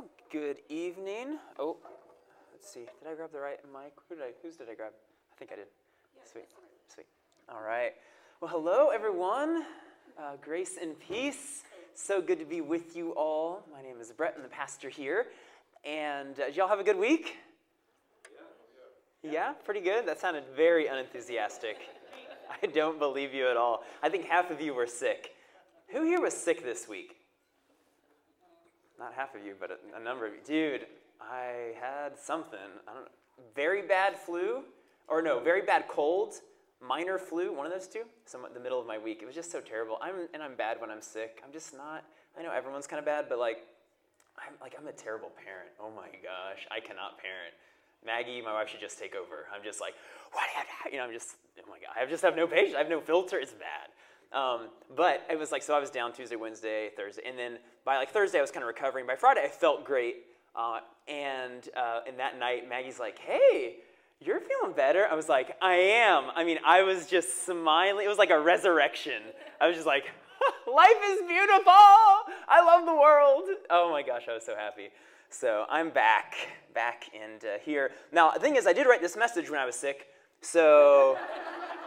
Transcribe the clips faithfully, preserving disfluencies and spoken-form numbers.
Well, good evening. Oh, let's see. Did I grab the right mic? Who did I, whose did I grab? I think I did. Yeah, sweet, sweet. All right. Well, hello, everyone. Uh, grace and peace. So good to be with you all. My name is Brett. I'm the pastor here. And uh, did y'all have a good week? Yeah, yeah. Yeah, pretty good? That sounded very unenthusiastic. I don't believe you at all. I think half of you were sick. Who here was sick this week? Not half of you, but a, a number of you. Dude, I had something. I don't know. Very bad flu, or no, very bad cold, minor flu, one of those two. Some the middle of my week. It was just so terrible. I'm and I'm bad when I'm sick. I'm just not. I know everyone's kind of bad, but like, I'm like I'm a terrible parent. Oh my gosh, I cannot parent. Maggie, my wife, should just take over. I'm just like, what? You know, I'm just. Oh my god, I just have no patience. I have no filter. It's bad. Um, but it was like, so I was down Tuesday, Wednesday, Thursday, and then by like Thursday I was kind of recovering. By Friday I felt great, uh, and, uh, and that night Maggie's like, hey, you're feeling better? I was like, I am. I mean, I was just smiling. It was like a resurrection. I was just like, life is beautiful. I love the world. Oh my gosh, I was so happy. So I'm back, back and uh, here. Now, the thing is, I did write this message when I was sick, so...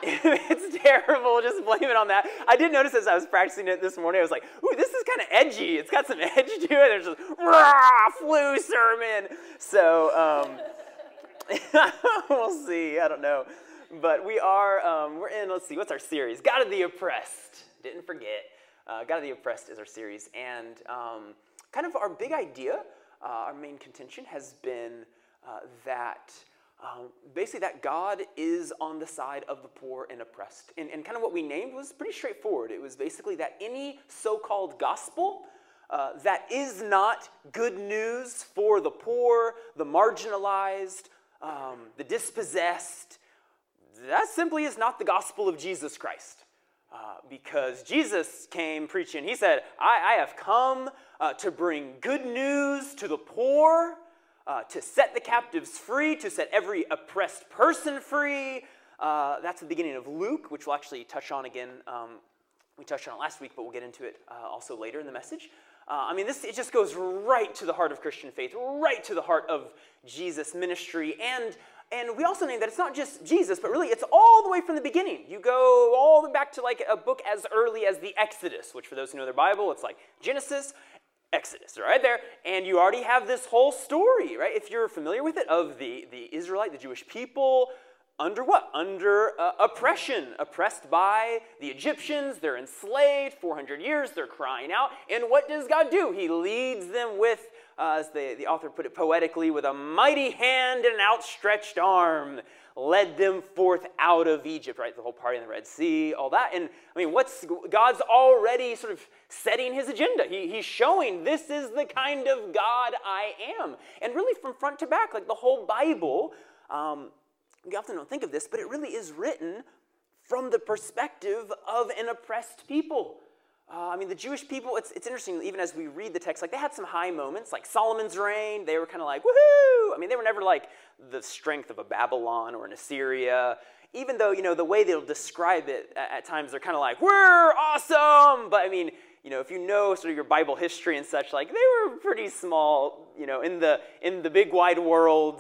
It's terrible. Just blame it on that. I did notice as I was practicing it this morning, I was like, ooh, this is kind of edgy. It's got some edge to it. There's just, rah, flu sermon. So um, we'll see. I don't know. But we are, um, we're in, let's see, what's our series? God of the Oppressed. Didn't forget. Uh, God of the Oppressed is our series. And um, kind of our big idea, uh, our main contention has been uh, that... Um, basically that God is on the side of the poor and oppressed. And, and kind of what we named was pretty straightforward. It was basically that any so-called gospel uh, that is not good news for the poor, the marginalized, um, the dispossessed, that simply is not the gospel of Jesus Christ. Uh, because Jesus came preaching, he said, I, I have come uh, to bring good news to the poor, Uh, to set the captives free, to set every oppressed person free. Uh, that's the beginning of Luke, which we'll actually touch on again. Um, we touched on it last week, but we'll get into it uh, also later in the message. Uh, I mean, this it just goes right to the heart of Christian faith, right to the heart of Jesus' ministry. And and we also named that it's not just Jesus, but really it's all the way from the beginning. You go all the way back to like a book as early as the Exodus, which for those who know their Bible, it's like Genesis, Exodus, right there, and you already have this whole story, right? If you're familiar with it, of the, the Israelite, the Jewish people, under what? Under uh, oppression, oppressed by the Egyptians, they're enslaved, four hundred years, they're crying out, and what does God do? He leads them with, uh, as the, the author put it poetically, with a mighty hand and an outstretched arm, led them forth out of Egypt, right? The whole party in the Red Sea, all that. And I mean, what's God's already sort of setting his agenda. He, he's showing this is the kind of God I am. And really from front to back, like the whole Bible, um, we often don't think of this, but it really is written from the perspective of an oppressed people. Uh, I mean, the Jewish people, it's, it's interesting, even as we read the text, like they had some high moments, like Solomon's reign, they were kind of like, woohoo! I mean, they were never like the strength of a Babylon or an Assyria, even though, you know, the way they'll describe it at, at times, they're kind of like, we're awesome! But I mean, you know, if you know sort of your Bible history and such, like they were pretty small, you know, in the, in the big wide world,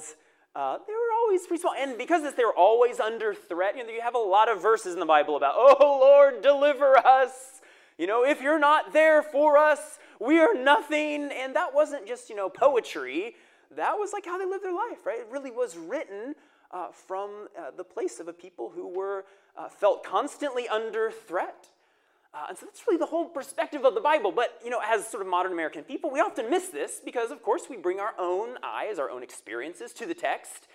uh, they were always pretty small. And because this, they were always under threat, you know, you have a lot of verses in the Bible about, oh, Lord, deliver us! You know, if you're not there for us, we are nothing. And that wasn't just, you know, poetry. That was like how they lived their life, right? It really was written uh, from uh, the place of a people who were uh, felt constantly under threat. Uh, and so that's really the whole perspective of the Bible. But, you know, as sort of modern American people, we often miss this because, of course, we bring our own eyes, our own experiences to the text.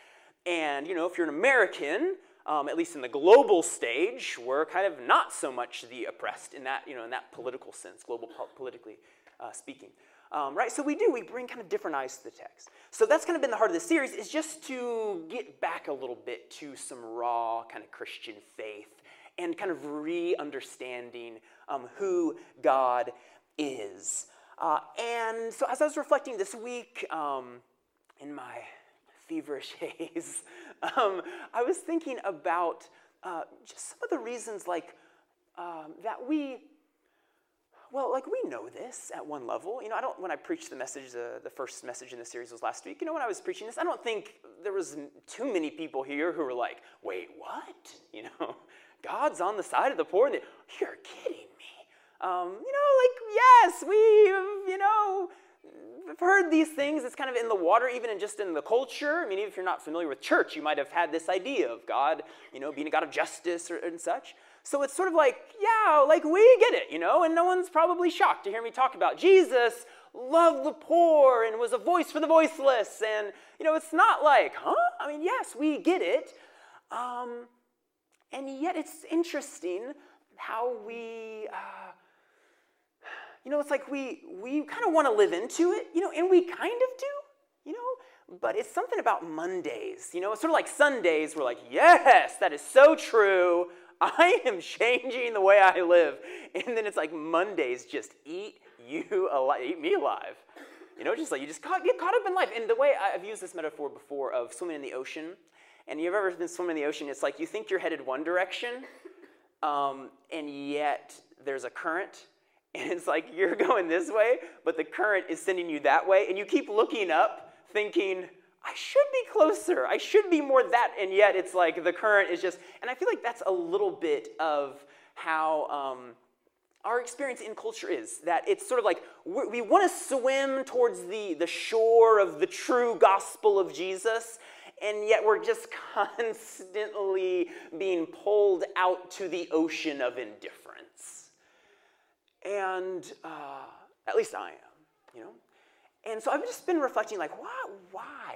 And, you know, if you're an American... Um, at least in the global stage, we're kind of not so much the oppressed in that, you know, in that political sense, global po- politically uh, speaking, um, right? So we do, we bring kind of different eyes to the text. So that's kind of been the heart of this series, is just to get back a little bit to some raw kind of Christian faith and kind of re-understanding um, who God is. Uh, and so as I was reflecting this week um, in my... feverish haze, um, I was thinking about uh, just some of the reasons like um, that we well, like, we know this at one level. You know, I don't, when I preached the message, the, the first message in the series was last week. You know, when I was preaching this, I don't think there was too many people here who were like, wait, what? You know, God's on the side of the poor. And they, you're kidding me. Um, you know, like, yes, we, you know, I've heard these things. It's kind of in the water, even in just in the culture. I mean, even if you're not familiar with church, you might have had this idea of God, you know, being a God of justice or, and such. So it's sort of like, yeah, like we get it, you know, and no one's probably shocked to hear me talk about Jesus loved the poor and was a voice for the voiceless. And, you know, it's not like, huh? I mean, yes, we get it. Um, and yet it's interesting how we... Uh, You know, it's like we we kind of want to live into it, you know, and we kind of do, you know, but it's something about Mondays, you know, it's sort of like Sundays. We're like, yes, that is so true. I am changing the way I live. And then it's like Mondays just eat you alive, eat me alive. You know, just like you just caught, get caught up in life. And the way I've used this metaphor before of swimming in the ocean, and you've ever been swimming in the ocean, it's like you think you're headed one direction, um, and yet there's a current. And it's like you're going this way, but the current is sending you that way. And you keep looking up thinking, I should be closer. I should be more that. And yet it's like the current is just, and I feel like that's a little bit of how um, our experience in culture is. That it's sort of like we're, we want to swim towards the, the shore of the true gospel of Jesus. And yet we're just constantly being pulled out to the ocean of indifference. And uh, at least I am, you know? And so I've just been reflecting, like, why? why?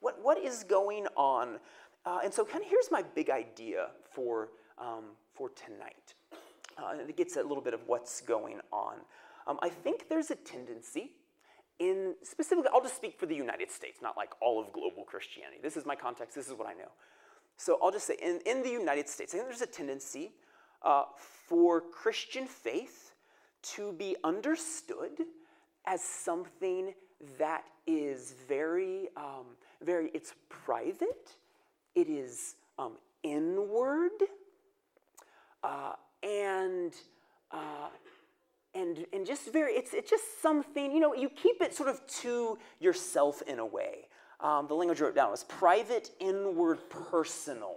What, what is going on? Uh, and so kind of here's my big idea for, um, for tonight. Uh, and it gets a little bit of what's going on. Um, I think there's a tendency in, specifically, I'll just speak for the United States, not like all of global Christianity. This is my context. This is what I know. So I'll just say, in, in the United States, I think there's a tendency uh, for Christian faith to be understood as something that is very, um, very, it's private, it is um, inward, uh, and, uh, and, and just very, it's, it's just something, you know, you keep it sort of to yourself in a way. Um, the language I wrote down was private, inward, personal,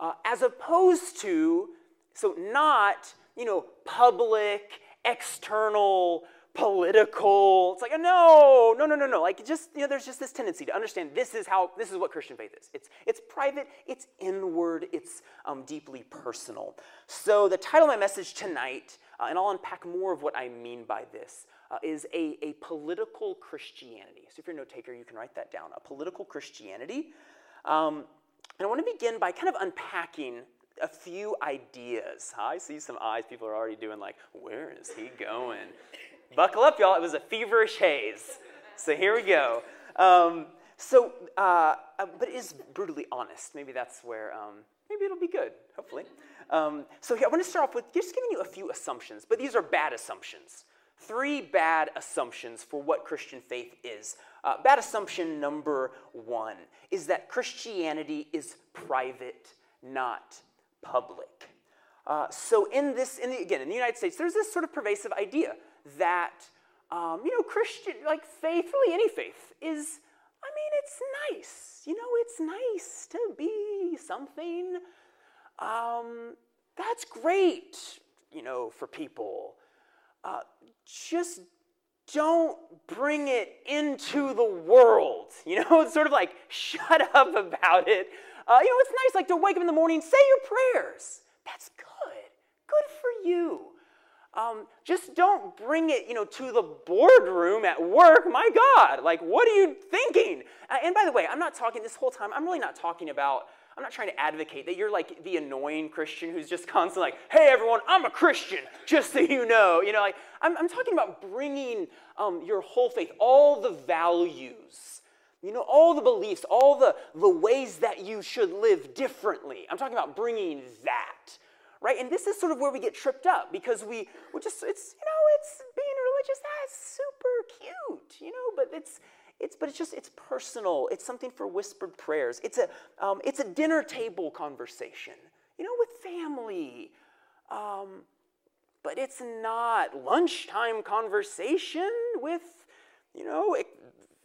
uh, as opposed to, so not, you know, public, external, political. It's like, no, no, no, no, no. Like, just, you know, there's just this tendency to understand this is how, this is what Christian faith is. It's it's private, it's inward, it's um, deeply personal. So the title of my message tonight, uh, and I'll unpack more of what I mean by this, uh, is a, a political Christianity. So if you're a note taker, you can write that down. A political Christianity. Um, and I want to begin by kind of unpacking a few ideas. I see some eyes. People are already doing like, where is he going? Buckle up, y'all. It was a feverish haze. So here we go. Um, so, uh, but it is brutally honest. Maybe that's where, um, maybe it'll be good, hopefully. Um, so here, I want to start off with just giving you a few assumptions, but these are bad assumptions. Three bad assumptions for what Christian faith is. Uh, bad assumption number one is that Christianity is private, not public. Uh, so in this, in the, again, in the United States, there's this sort of pervasive idea that, um, you know, Christian, like faith, really any faith is, I mean, it's nice. You know, it's nice to be something. Um, that's great, you know, for people. Uh, just don't bring it into the world. You know, it's sort of like, shut up about it. Uh, you know, it's nice like to wake up in the morning, say your prayers. That's good. Good for you. Um, just don't bring it, you know, to the boardroom at work. My God, like, what are you thinking? Uh, and by the way, I'm not talking this whole time. I'm really not talking about, I'm not trying to advocate that you're like the annoying Christian who's just constantly like, hey, everyone, I'm a Christian, just so you know. You know, like, I'm, I'm talking about bringing um, your whole faith, all the values, you know, all the beliefs, all the, the ways that you should live differently. I'm talking about bringing that, right? And this is sort of where we get tripped up because we we just, it's, you know, it's being religious, that's super cute, you know, but it's, it's, but it's just, it's personal. It's something for whispered prayers. It's a, um, it's a dinner table conversation, you know, with family. Um, but it's not lunchtime conversation with, you know, it,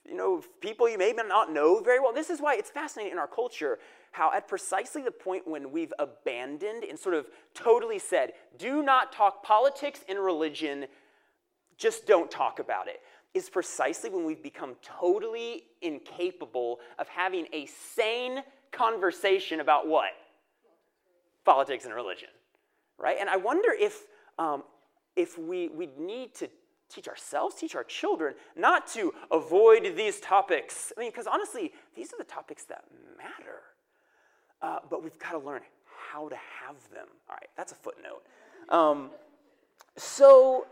you know, people you may not know very well. This is why it's fascinating in our culture how at precisely the point when we've abandoned and sort of totally said, do not talk politics and religion, just don't talk about it, is precisely when we've become totally incapable of having a sane conversation about what? Politics and religion, right? And I wonder if um, if we we need to teach ourselves, teach our children, not to avoid these topics. I mean, because honestly, these are the topics that matter. Uh, but we've got to learn how to have them. All right, that's a footnote. Um, so,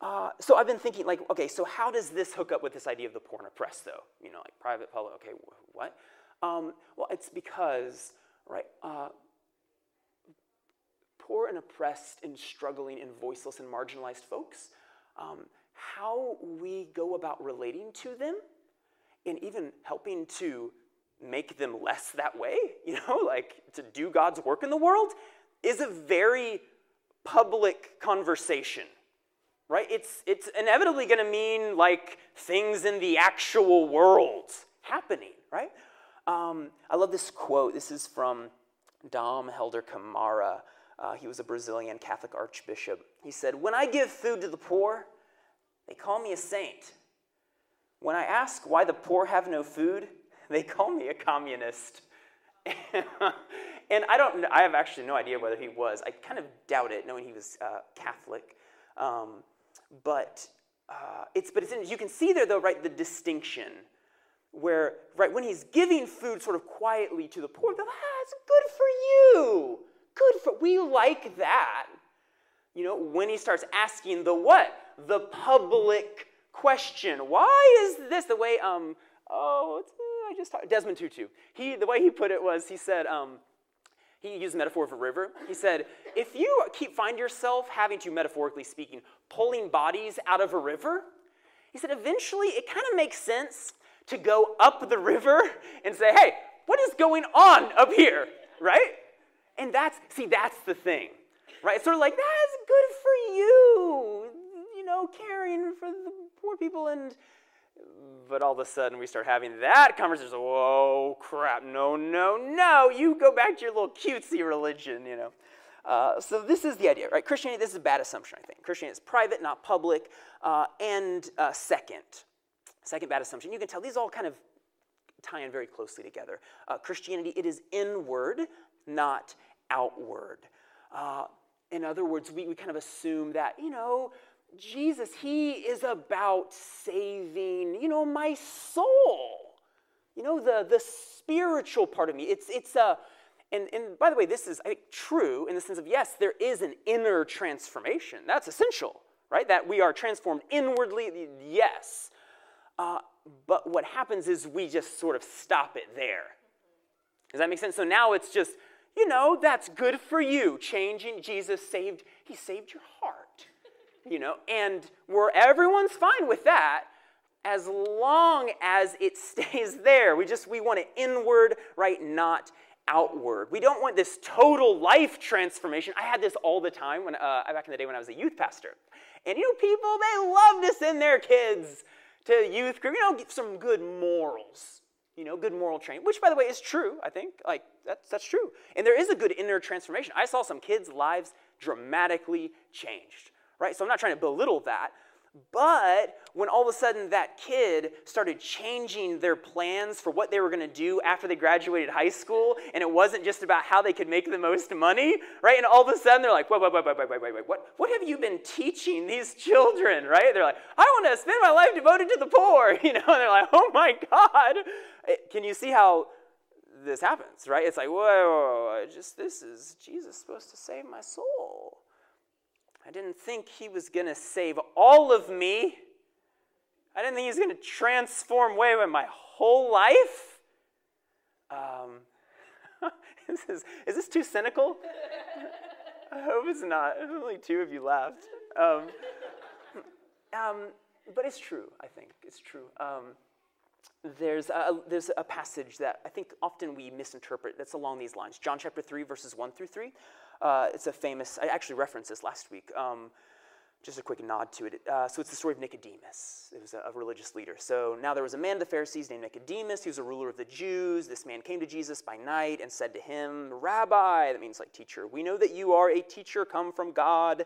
uh, so I've been thinking, like, okay, so how does this hook up with this idea of the poor and oppressed, though? You know, like private, public, okay, wh- what? Um, well, it's because, right, uh, poor and oppressed and struggling and voiceless and marginalized folks, Um, how we go about relating to them and even helping to make them less that way, you know, like to do God's work in the world, is a very public conversation, right? It's, it's inevitably going to mean like things in the actual world happening, right? Um, I love this quote. This is from Dom Helder Camara. Uh, he was a Brazilian Catholic archbishop. He said, "When I give food to the poor, they call me a saint. When I ask why the poor have no food, they call me a communist." And I don't, I have actually no idea whether he was. I kind of doubt it, knowing he was uh, Catholic. Um, but uh, it's, but it's in, you can see there, though, right, the distinction where, right, when he's giving food sort of quietly to the poor, they're like, ah, it's good for you. Good for, we like that. You know, when he starts asking the what? The public question. Why is this the way, um, oh, I just talked, Desmond Tutu. He, the way he put it was, he said, um, he used the metaphor of a river. He said, if you keep find yourself having to, metaphorically speaking, pulling bodies out of a river, he said, eventually it kind of makes sense to go up the river and say, hey, what is going on up here, right? And that's, see, that's the thing, right? It's sort of like, that's good for you, you know, caring for the poor people. And but all of a sudden we start having that conversation. Whoa, crap, no, no, no. You go back to your little cutesy religion, you know. Uh, so this is the idea, right? Christianity, this is a bad assumption, I think. Christianity is private, not public. Uh, and uh, second, second bad assumption, you can tell these all kind of tie in very closely together. Uh, Christianity, it is inward, not outward. Uh, in other words, we, we kind of assume that, you know, Jesus, he is about saving, you know, my soul. You know, the, the spiritual part of me. It's, it's a, and, and by the way, this is, I think, true in the sense of, yes, there is an inner transformation. That's essential, right? That we are transformed inwardly, yes. Uh, but what happens is we just sort of stop it there. Does that make sense? So now it's just, you know, that's good for you. Changing, Jesus saved, he saved your heart, you know, and where everyone's fine with that, as long as it stays there. We just, we want it inward, right, not outward. We don't want this total life transformation. I had this all the time when uh, back in the day when I was a youth pastor. And, you know, people, they love to send their kids to youth group, you know, get some good morals. You know, good moral training, which, by the way, is true, I think. Like, that's, that's true. And there is a good inner transformation. I saw some kids' lives dramatically changed, right? So I'm not trying to belittle that. But when all of a sudden that kid started changing their plans for what they were going to do after they graduated high school, and it wasn't just about how they could make the most money, right? And all of a sudden they're like, wait, wait, wait, wait, wait, wait, wait, what, what have you been teaching these children, right? They're like, I want to spend my life devoted to the poor, you know? And they're like, oh my God. Can you see how this happens, right? It's like, whoa, whoa, whoa. Just, this is, Jesus is supposed to save my soul. I didn't think he was going to save all of me. I didn't think he was going to transform way with my whole life. Um, is, this, is this too cynical? I hope it's not. Only two of you laughed. Um, um, but it's true, I think. It's true. Um, there's, a, there's a passage that I think often we misinterpret that's along these lines. John chapter three, verses one through three. Uh, it's a famous, I actually referenced this last week, um, just a quick nod to it. Uh, so it's the story of Nicodemus. It was a, a religious leader. So now there was a man of the Pharisees named Nicodemus. He was a ruler of the Jews. This man came to Jesus by night and said to him, "Rabbi," that means like teacher, "we know that you are a teacher come from God.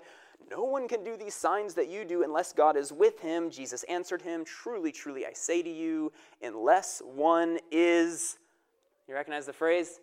No one can do these signs that you do unless God is with him." Jesus answered him, "Truly, truly, I say to you, unless one is," you recognize the phrase,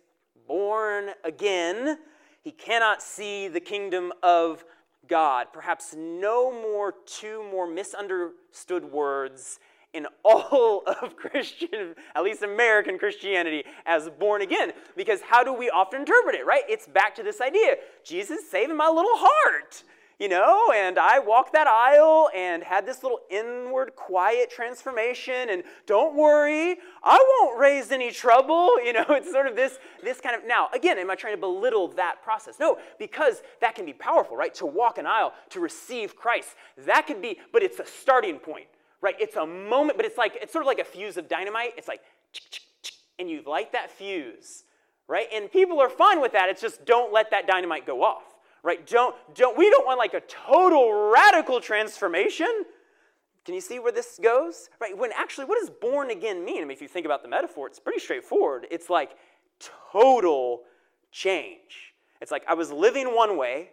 "born again, he cannot see the kingdom of God." Perhaps no more, two more misunderstood words in all of Christian, at least American Christianity, as born again. Because how do we often interpret it, right? It's back to this idea, Jesus saving my little heart. You know, and I walked that aisle and had this little inward quiet transformation, and don't worry, I won't raise any trouble. You know, it's sort of this, this kind of, now, again, am I trying to belittle that process? No, because that can be powerful, right? To walk an aisle, to receive Christ, that could be, but it's a starting point, right? It's a moment, but it's like, it's sort of like a fuse of dynamite. It's like, and you light that fuse, right? And people are fine with that. It's just don't let that dynamite go off. Right? Don't, don't, we don't want like a total radical transformation. Can you see where this goes? Right? When actually, what does born again mean? I mean, if you think about the metaphor, it's pretty straightforward. It's like total change. It's like I was living one way.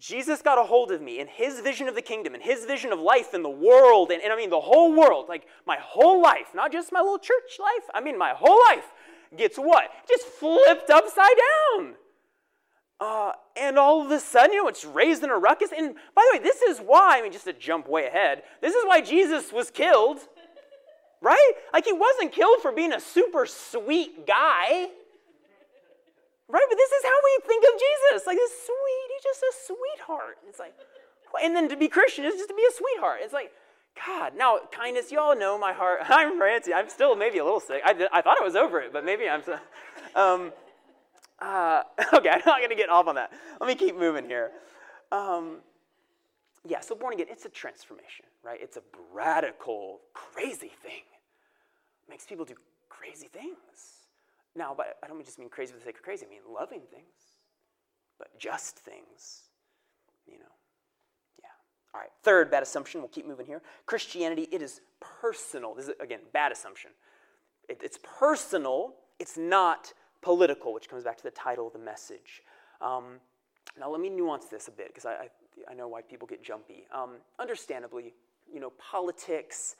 Jesus got a hold of me in his vision of the kingdom, in his vision of life and the world, and, and I mean the whole world, like my whole life, not just my little church life. I mean, my whole life gets what? Just flipped upside down. Uh, and all of a sudden, you know, it's raised in a ruckus. And by the way, this is why, I mean, just to jump way ahead, this is why Jesus was killed, right? Like, he wasn't killed for being a super sweet guy, right? But this is how we think of Jesus. Like, this sweet, he's just a sweetheart. It's like, and then to be Christian is just to be a sweetheart. It's like, God, now, kindness, y'all know my heart. I'm ranty. I'm still maybe a little sick. I, I thought I was over it, but maybe I'm still, um, Uh, okay, I'm not going to get off on that. Let me keep moving here. Um, yeah, so born again, it's a transformation, right? It's a radical, crazy thing. It makes people do crazy things. Now, but I don't just mean crazy for the sake of crazy. I mean loving things, but just things, you know. Yeah. All right, third bad assumption. We'll keep moving here. Christianity, it is personal. This is, again, bad assumption. It, it's personal. It's not political, which comes back to the title of the message. Um, now, let me nuance this a bit, because I, I, I know why people get jumpy. Um, understandably, you know, politics,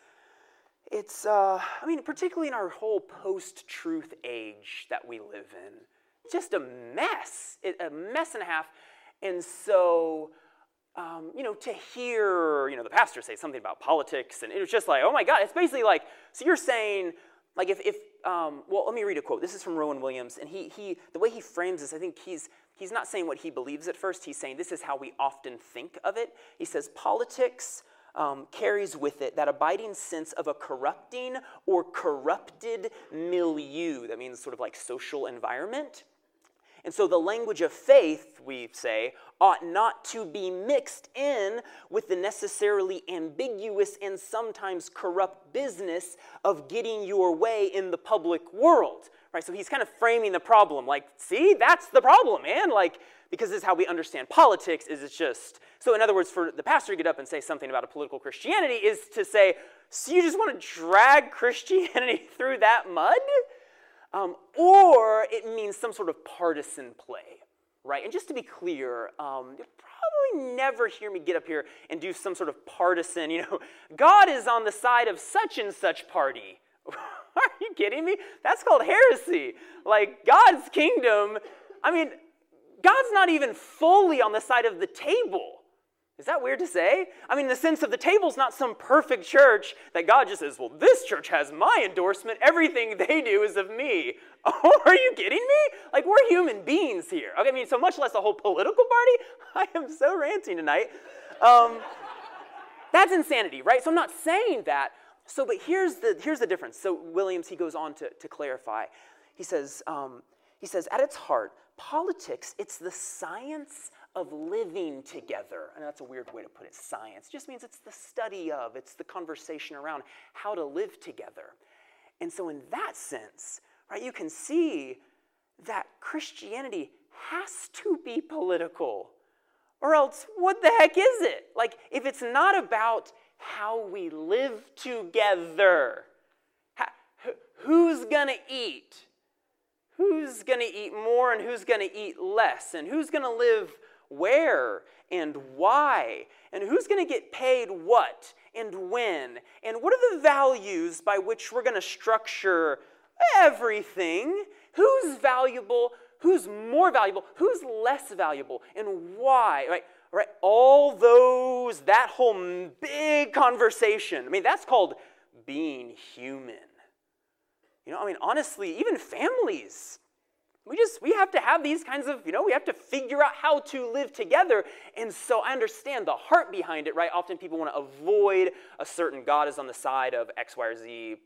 it's, uh, I mean, particularly in our whole post-truth age that we live in, just a mess, it, a mess and a half. And so, um, you know, to hear, you know, the pastor say something about politics, and it was just like, oh my God, it's basically like, so you're saying, like if, if um, well, let me read a quote. This is from Rowan Williams, and he, he the way he frames this, I think he's, he's not saying what he believes at first. He's saying this is how we often think of it. He says, politics um, carries with it that abiding sense of a corrupting or corrupted milieu. That means sort of like social environment. And so the language of faith, we say, ought not to be mixed in with the necessarily ambiguous and sometimes corrupt business of getting your way in the public world, right? So he's kind of framing the problem like, see, that's the problem, man. Like, because this is how we understand politics, is it's just, so in other words, for the pastor to get up and say something about a political Christianity is to say, so you just want to drag Christianity through that mud? Um, or it means some sort of partisan play, right? And just to be clear, um, you'll probably never hear me get up here and do some sort of partisan, you know, God is on the side of such and such party. Are you kidding me? That's called heresy. Like, God's kingdom, I mean, God's not even fully on the side of the table. Is that weird to say? I mean, the sense of the table's not some perfect church that God just says, well, this church has my endorsement. Everything they do is of me. Oh, are you kidding me? Like, we're human beings here. Okay, I mean, so much less the whole political party. I am so ranting tonight. Um, that's insanity, right? So I'm not saying that. So, but here's the, here's the difference. So Williams, he goes on to, to clarify. He says, um, he says, at its heart, politics, it's the science of living together. And that's a weird way to put it, science. It just means it's the study of, it's the conversation around how to live together. And so in that sense, right, you can see that Christianity has to be political, or else what the heck is it? Like, if it's not about how we live together, who's gonna eat? Who's gonna eat more and who's gonna eat less? And who's gonna live where and why? And who's gonna get paid what and when? And what are the values by which we're gonna structure everything? Who's valuable? Who's more valuable? Who's less valuable? And why? Right? Right? All those, that whole big conversation. I mean, that's called being human. You know, I mean, honestly, even families, we just, we have to have these kinds of, you know, we have to figure out how to live together. And so I understand the heart behind it, right? Often people want to avoid a certain God is on the side of X, Y, or Z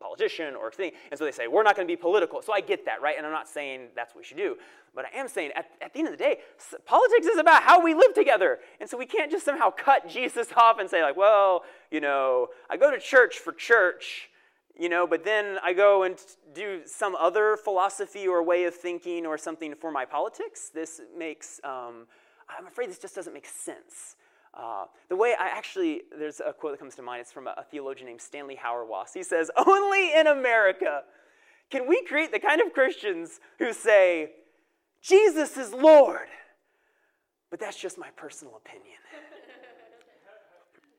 politician or thing. And so they say, we're not going to be political. So I get that, right? And I'm not saying that's what we should do. But I am saying, at, at the end of the day, politics is about how we live together. And so we can't just somehow cut Jesus off and say, like, well, you know, I go to church for church, you know, but then I go and do some other philosophy or way of thinking or something for my politics. This makes, um, I'm afraid this just doesn't make sense. Uh, the way I actually, there's a quote that comes to mind. It's from a, a theologian named Stanley Hauerwas. He says, only in America can we create the kind of Christians who say, Jesus is Lord, but that's just my personal opinion.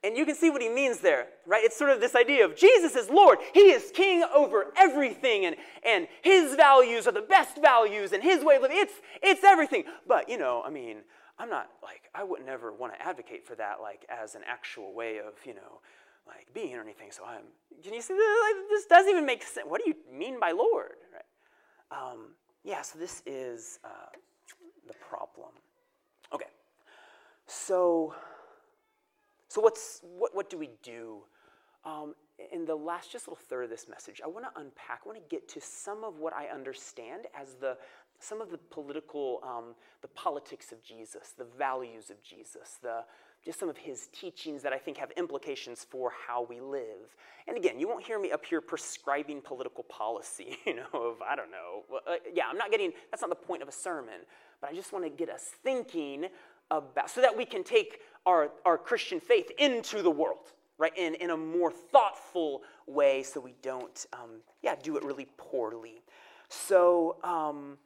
And you can see what he means there, right? It's sort of this idea of Jesus is Lord. He is king over everything, and, and his values are the best values, and his way of living, it's, it's everything. But, you know, I mean, I'm not, like, I would never want to advocate for that, like, as an actual way of, you know, like, being or anything. So I'm, can you see, like, this doesn't even make sense. What do you mean by Lord, right? Um, yeah, so this is uh, the problem. Okay, so... So what's, what, what do we do? Um, in the last just little third of this message, I want to unpack, I want to get to some of what I understand as the, some of the political, um, the politics of Jesus, the values of Jesus, the, just some of his teachings that I think have implications for how we live. And again, you won't hear me up here prescribing political policy, you know, of, I don't know. Uh, yeah, I'm not getting, that's not the point of a sermon, but I just want to get us thinking about, so that we can take our, our Christian faith into the world, right, in, in a more thoughtful way, so we don't, um, yeah, do it really poorly. So um,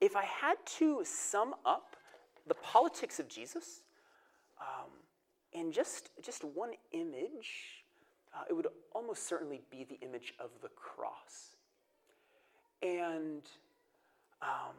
if I had to sum up the politics of Jesus um, in just, just one image, uh, it would almost certainly be the image of the cross. And... Um,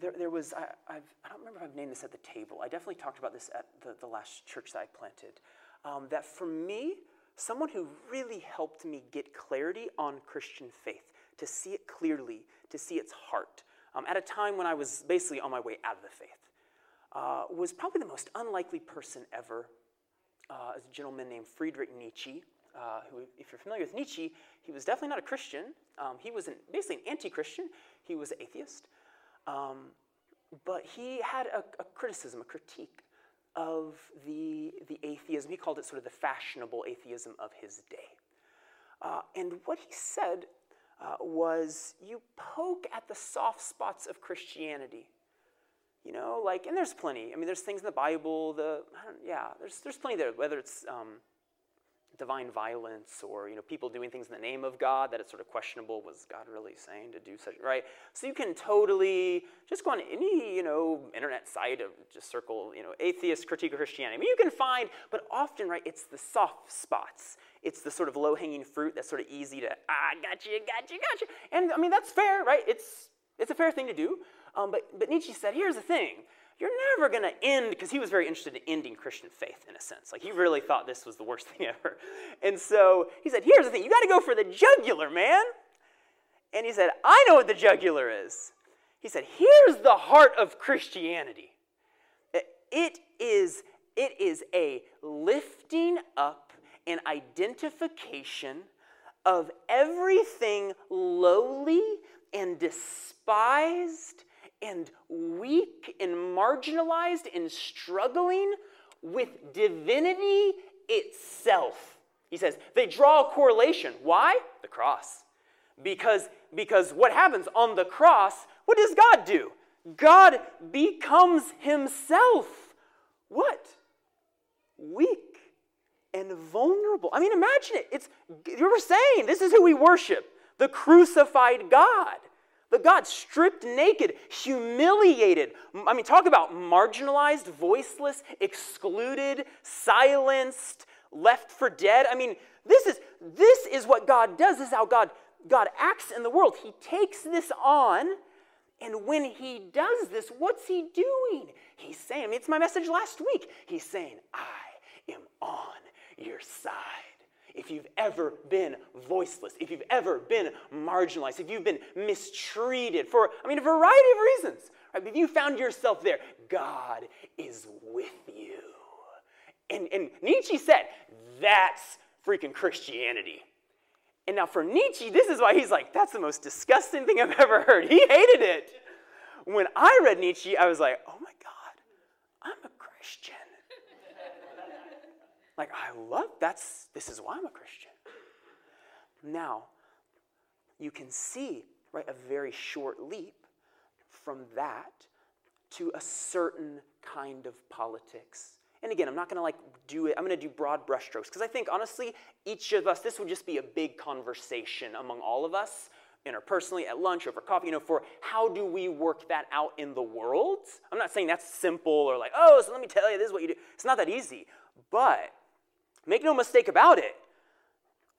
There, there was, I, I've, I don't remember if I've named this at the table. I definitely talked about this at the, the last church that I planted. Um, that for me, someone who really helped me get clarity on Christian faith, to see it clearly, to see its heart, um, at a time when I was basically on my way out of the faith, uh, was probably the most unlikely person ever. Uh, a gentleman named Friedrich Nietzsche, uh, who, if you're familiar with Nietzsche, he was definitely not a Christian. Um, he was an, basically an anti-Christian. He was an atheist. Um, but he had a, a criticism, a critique of the, the atheism. He called it sort of the fashionable atheism of his day. Uh, and what he said uh, was, you poke at the soft spots of Christianity. You know, like, and there's plenty. I mean, there's things in the Bible, the, I don't, yeah, there's, there's plenty there, whether it's um, divine violence or, you know, people doing things in the name of God that it's sort of questionable. Was God really saying to do such, right? So you can totally just go on any, you know, internet site of just circle, you know, atheist critique of Christianity. I mean, you can find, but often, right, it's the soft spots. It's the sort of low-hanging fruit that's sort of easy to, ah, gotcha, gotcha, gotcha. And, I mean, that's fair, right? It's it's a fair thing to do. Um, but, but Nietzsche said, here's the thing. You're never going to end, because he was very interested in ending Christian faith, in a sense. Like, he really thought this was the worst thing ever. And so he said, here's the thing. You got to go for the jugular, man. And he said, I know what the jugular is. He said, here's the heart of Christianity. It is, it is a lifting up and identification of everything lowly and despised and weak and marginalized and struggling with divinity itself. He says, they draw a correlation. Why? The cross. Because because what happens on the cross, what does God do? God becomes himself. What? Weak and vulnerable. I mean, imagine it. It's, you were saying, this is who we worship, the crucified God. The God stripped naked, humiliated. I mean, talk about marginalized, voiceless, excluded, silenced, left for dead. I mean, this is this is what God does. This is how God, God acts in the world. He takes this on, and when he does this, what's he doing? He's saying, I mean, it's my message last week. He's saying, I am on your side. If you've ever been voiceless, if you've ever been marginalized, if you've been mistreated for, I mean, a variety of reasons, right? If you found yourself there, God is with you. And, and Nietzsche said, that's freaking Christianity. And now for Nietzsche, this is why he's like, that's the most disgusting thing I've ever heard. He hated it. When I read Nietzsche, I was like, oh my God, I'm a Christian. Like, I love, that's, this is why I'm a Christian. Now, you can see, right, a very short leap from that to a certain kind of politics. And again, I'm not going to like do it, I'm going to do broad brushstrokes, because I think, honestly, each of us, this would just be a big conversation among all of us, interpersonally, at lunch, over coffee, you know, for how do we work that out in the world? I'm not saying that's simple or like, oh, so let me tell you, this is what you do. It's not that easy, but make no mistake about it,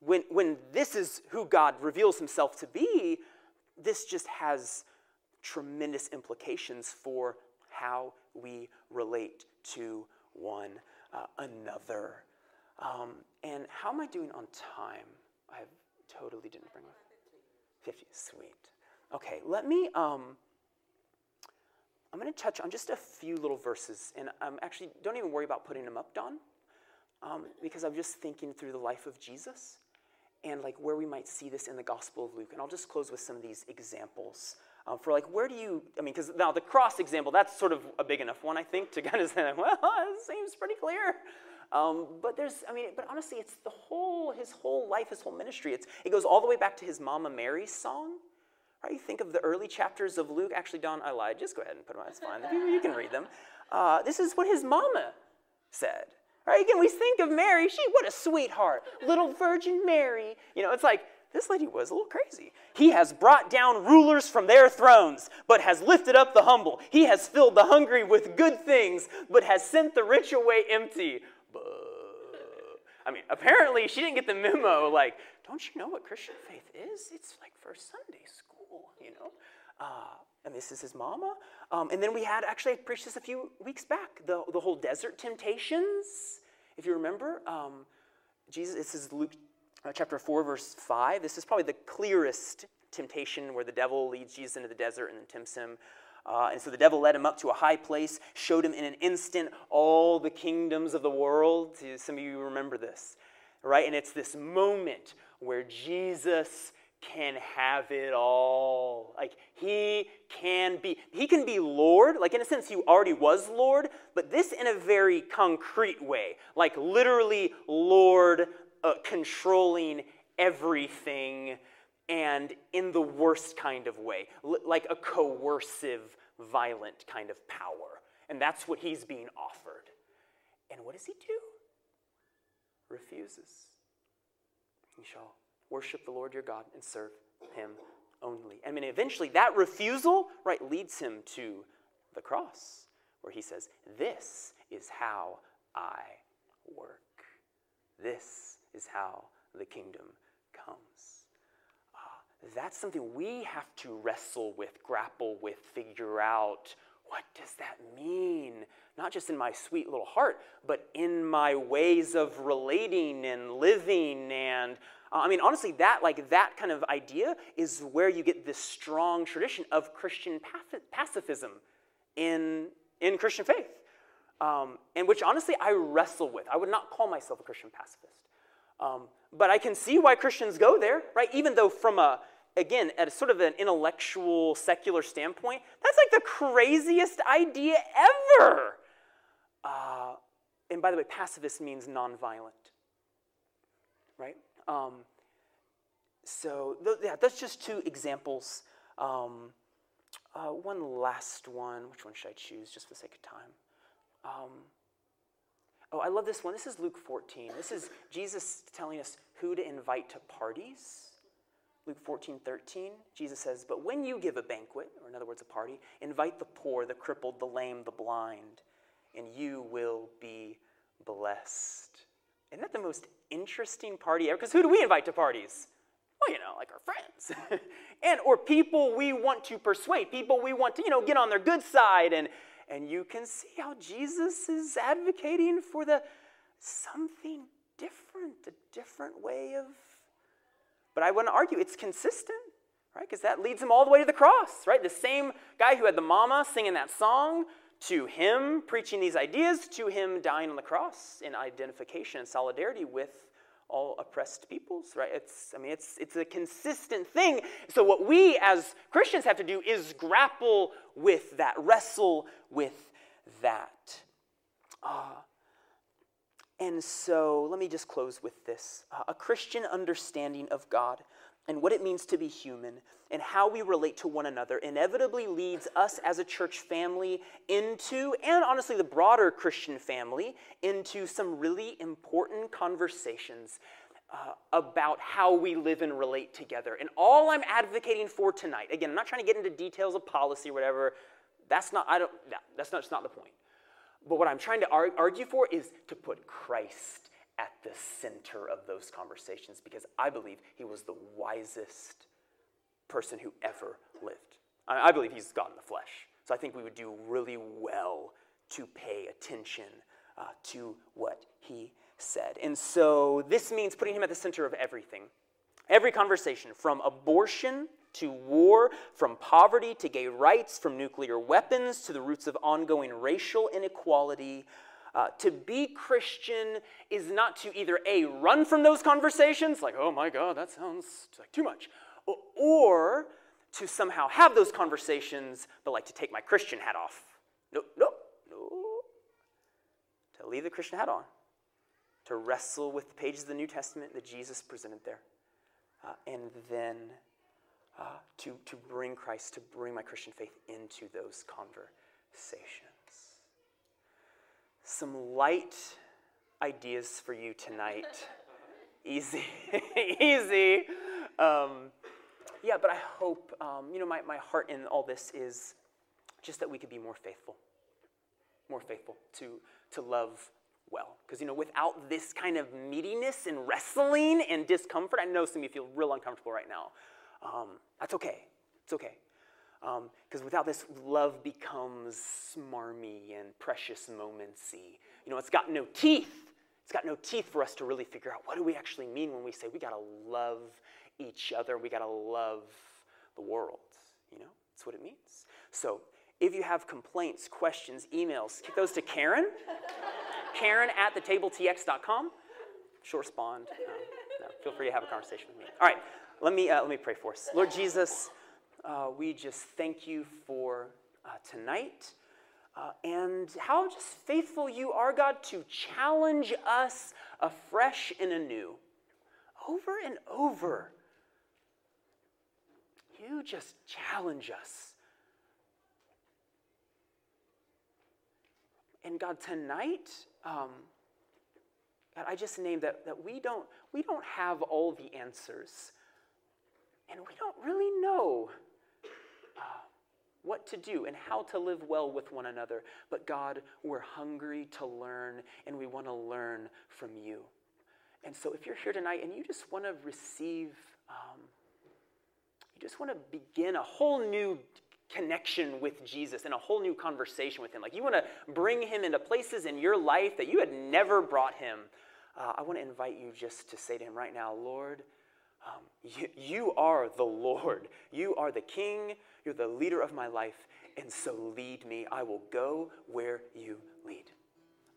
when, when this is who God reveals himself to be, this just has tremendous implications for how we relate to one uh, another. Um, and how am I doing on time? I totally didn't bring my fifty. Sweet. Okay, let me, um, I'm going to touch on just a few little verses, and um, actually don't even worry about putting them up, Don. Um, because I'm just thinking through the life of Jesus and like where we might see this in the Gospel of Luke. And I'll just close with some of these examples um, for like where do you, I mean, because now the cross example, that's sort of a big enough one, I think, to kind of say, well, it seems pretty clear. Um, but there's, I mean, but honestly, it's the whole, his whole life, his whole ministry. It's, it goes all the way back to his Mama Mary song. Right? You think of the early chapters of Luke. Actually, Don, I lied. Just go ahead and put them on. It's fine. You, you can read them. Uh, this is what his mama said. Right? Again, we think of Mary. She, what a sweetheart. Little Virgin Mary. You know, it's like, this lady was a little crazy. He has brought down rulers from their thrones, but has lifted up the humble. He has filled the hungry with good things, but has sent the rich away empty. But, I mean, apparently she didn't get the memo. Like, don't you know what Christian faith is? It's like for Sunday school, you know? Uh, and this is his mama. Um, and then we had, actually I preached this a few weeks back, the, the whole desert temptations. If you remember, um, Jesus, this is Luke uh, chapter four, verse five. This is probably the clearest temptation where the devil leads Jesus into the desert and then tempts him. Uh, and so the devil led him up to a high place, showed him in an instant all the kingdoms of the world. Some of you remember this, right? And it's this moment where Jesus can have it all. Like, he can be, he can be Lord. Like, in a sense, he already was Lord, but this in a very concrete way. Like, literally Lord uh, controlling everything, and in the worst kind of way, like a coercive, violent kind of power. And that's what he's being offered. And what does he do? Refuses. You shall worship the Lord your God and serve him only. I mean, eventually that refusal, right, leads him to the cross, where he says, this is how I work. This is how the kingdom comes. That's something we have to wrestle with, grapple with, figure out. What does that mean? Not just in my sweet little heart, but in my ways of relating and living. And uh, I mean, honestly, that like that kind of idea is where you get this strong tradition of Christian pacifism in in Christian faith, um, and which honestly I wrestle with. I would not call myself a Christian pacifist, um, but I can see why Christians go there, right? Even though from a Again, at a sort of an intellectual, secular standpoint, that's like the craziest idea ever. Uh, and by the way, pacifist means nonviolent, right? Um, so th yeah, that's just two examples. Um, uh, one last one. Which one should I choose, just for the sake of time? Um, oh, I love this one. This is Luke fourteen. This is Jesus telling us who to invite to parties. Luke fourteen, thirteen, Jesus says, "But when you give a banquet," or in other words, a party, "invite the poor, the crippled, the lame, the blind, and you will be blessed." Isn't that the most interesting party ever? Because who do we invite to parties? Well, you know, like our friends. and or people we want to persuade, people we want to, you know, get on their good side. And, and you can see how Jesus is advocating for the something different, a different way of. But I want to argue it's consistent, right? Because that leads him all the way to the cross, right? The same guy who had the mama singing that song, to him preaching these ideas, to him dying on the cross in identification and solidarity with all oppressed peoples, right? It's, I mean, it's, it's a consistent thing. So what we as Christians have to do is grapple with that, wrestle with that. Uh, And so let me just close with this. Uh, a Christian understanding of God and what it means to be human and how we relate to one another inevitably leads us as a church family into, and honestly the broader Christian family, into some really important conversations uh, about how we live and relate together. And all I'm advocating for tonight, again, I'm not trying to get into details of policy or whatever. That's not, I don't, no, that's not, that's not the point. But what I'm trying to ar argue for is to put Christ at the center of those conversations, because I believe he was the wisest person who ever lived. I, I believe he's God in the flesh. So I think we would do really well to pay attention uh, to what he said. And so this means putting him at the center of everything. Every conversation, from abortion to war, from poverty to gay rights, from nuclear weapons to the roots of ongoing racial inequality. Uh, to be Christian is not to either A, run from those conversations, like, oh my God, that sounds like too much, or, or to somehow have those conversations, but like to take my Christian hat off. No, no, no. To leave the Christian hat on, to wrestle with the pages of the New Testament that Jesus presented there, uh, and then Uh, to, to bring Christ, to bring my Christian faith into those conversations. Some light ideas for you tonight. Easy, easy. Um, yeah, but I hope, um, you know, my, my heart in all this is just that we could be more faithful, more faithful to, to love well. Because, you know, without this kind of meatiness and wrestling and discomfort, I know some of you feel real uncomfortable right now. Um, that's okay. It's okay. Because um, without this, love becomes smarmy and precious momentsy. You know, it's got no teeth. It's got no teeth for us to really figure out what do we actually mean when we say we got to love each other. We got to love the world. You know, that's what it means. So if you have complaints, questions, emails, get those to Karen. Karen at the table T X dot com. She'll respond. Um, no, feel free to have a conversation with me. All right. Let me, uh, let me pray for us. Lord Jesus, uh, we just thank you for uh, tonight uh, and how just faithful you are, God, to challenge us afresh and anew. Over and over, you just challenge us. And God, tonight, um, God, I just named that, that we don't, we don't have all the answers. And we don't really know uh, what to do and how to live well with one another. But God, we're hungry to learn, and we want to learn from you. And so if you're here tonight and you just want to receive, um, you just want to begin a whole new connection with Jesus and a whole new conversation with him. Like you want to bring him into places in your life that you had never brought him. Uh, I want to invite you just to say to him right now, Lord, Um, you, you are the Lord. You are the King. You're the leader of my life. And so lead me. I will go where you lead.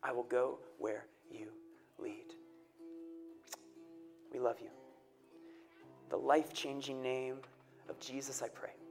I will go where you lead. We love you. The life-changing name of Jesus, I pray.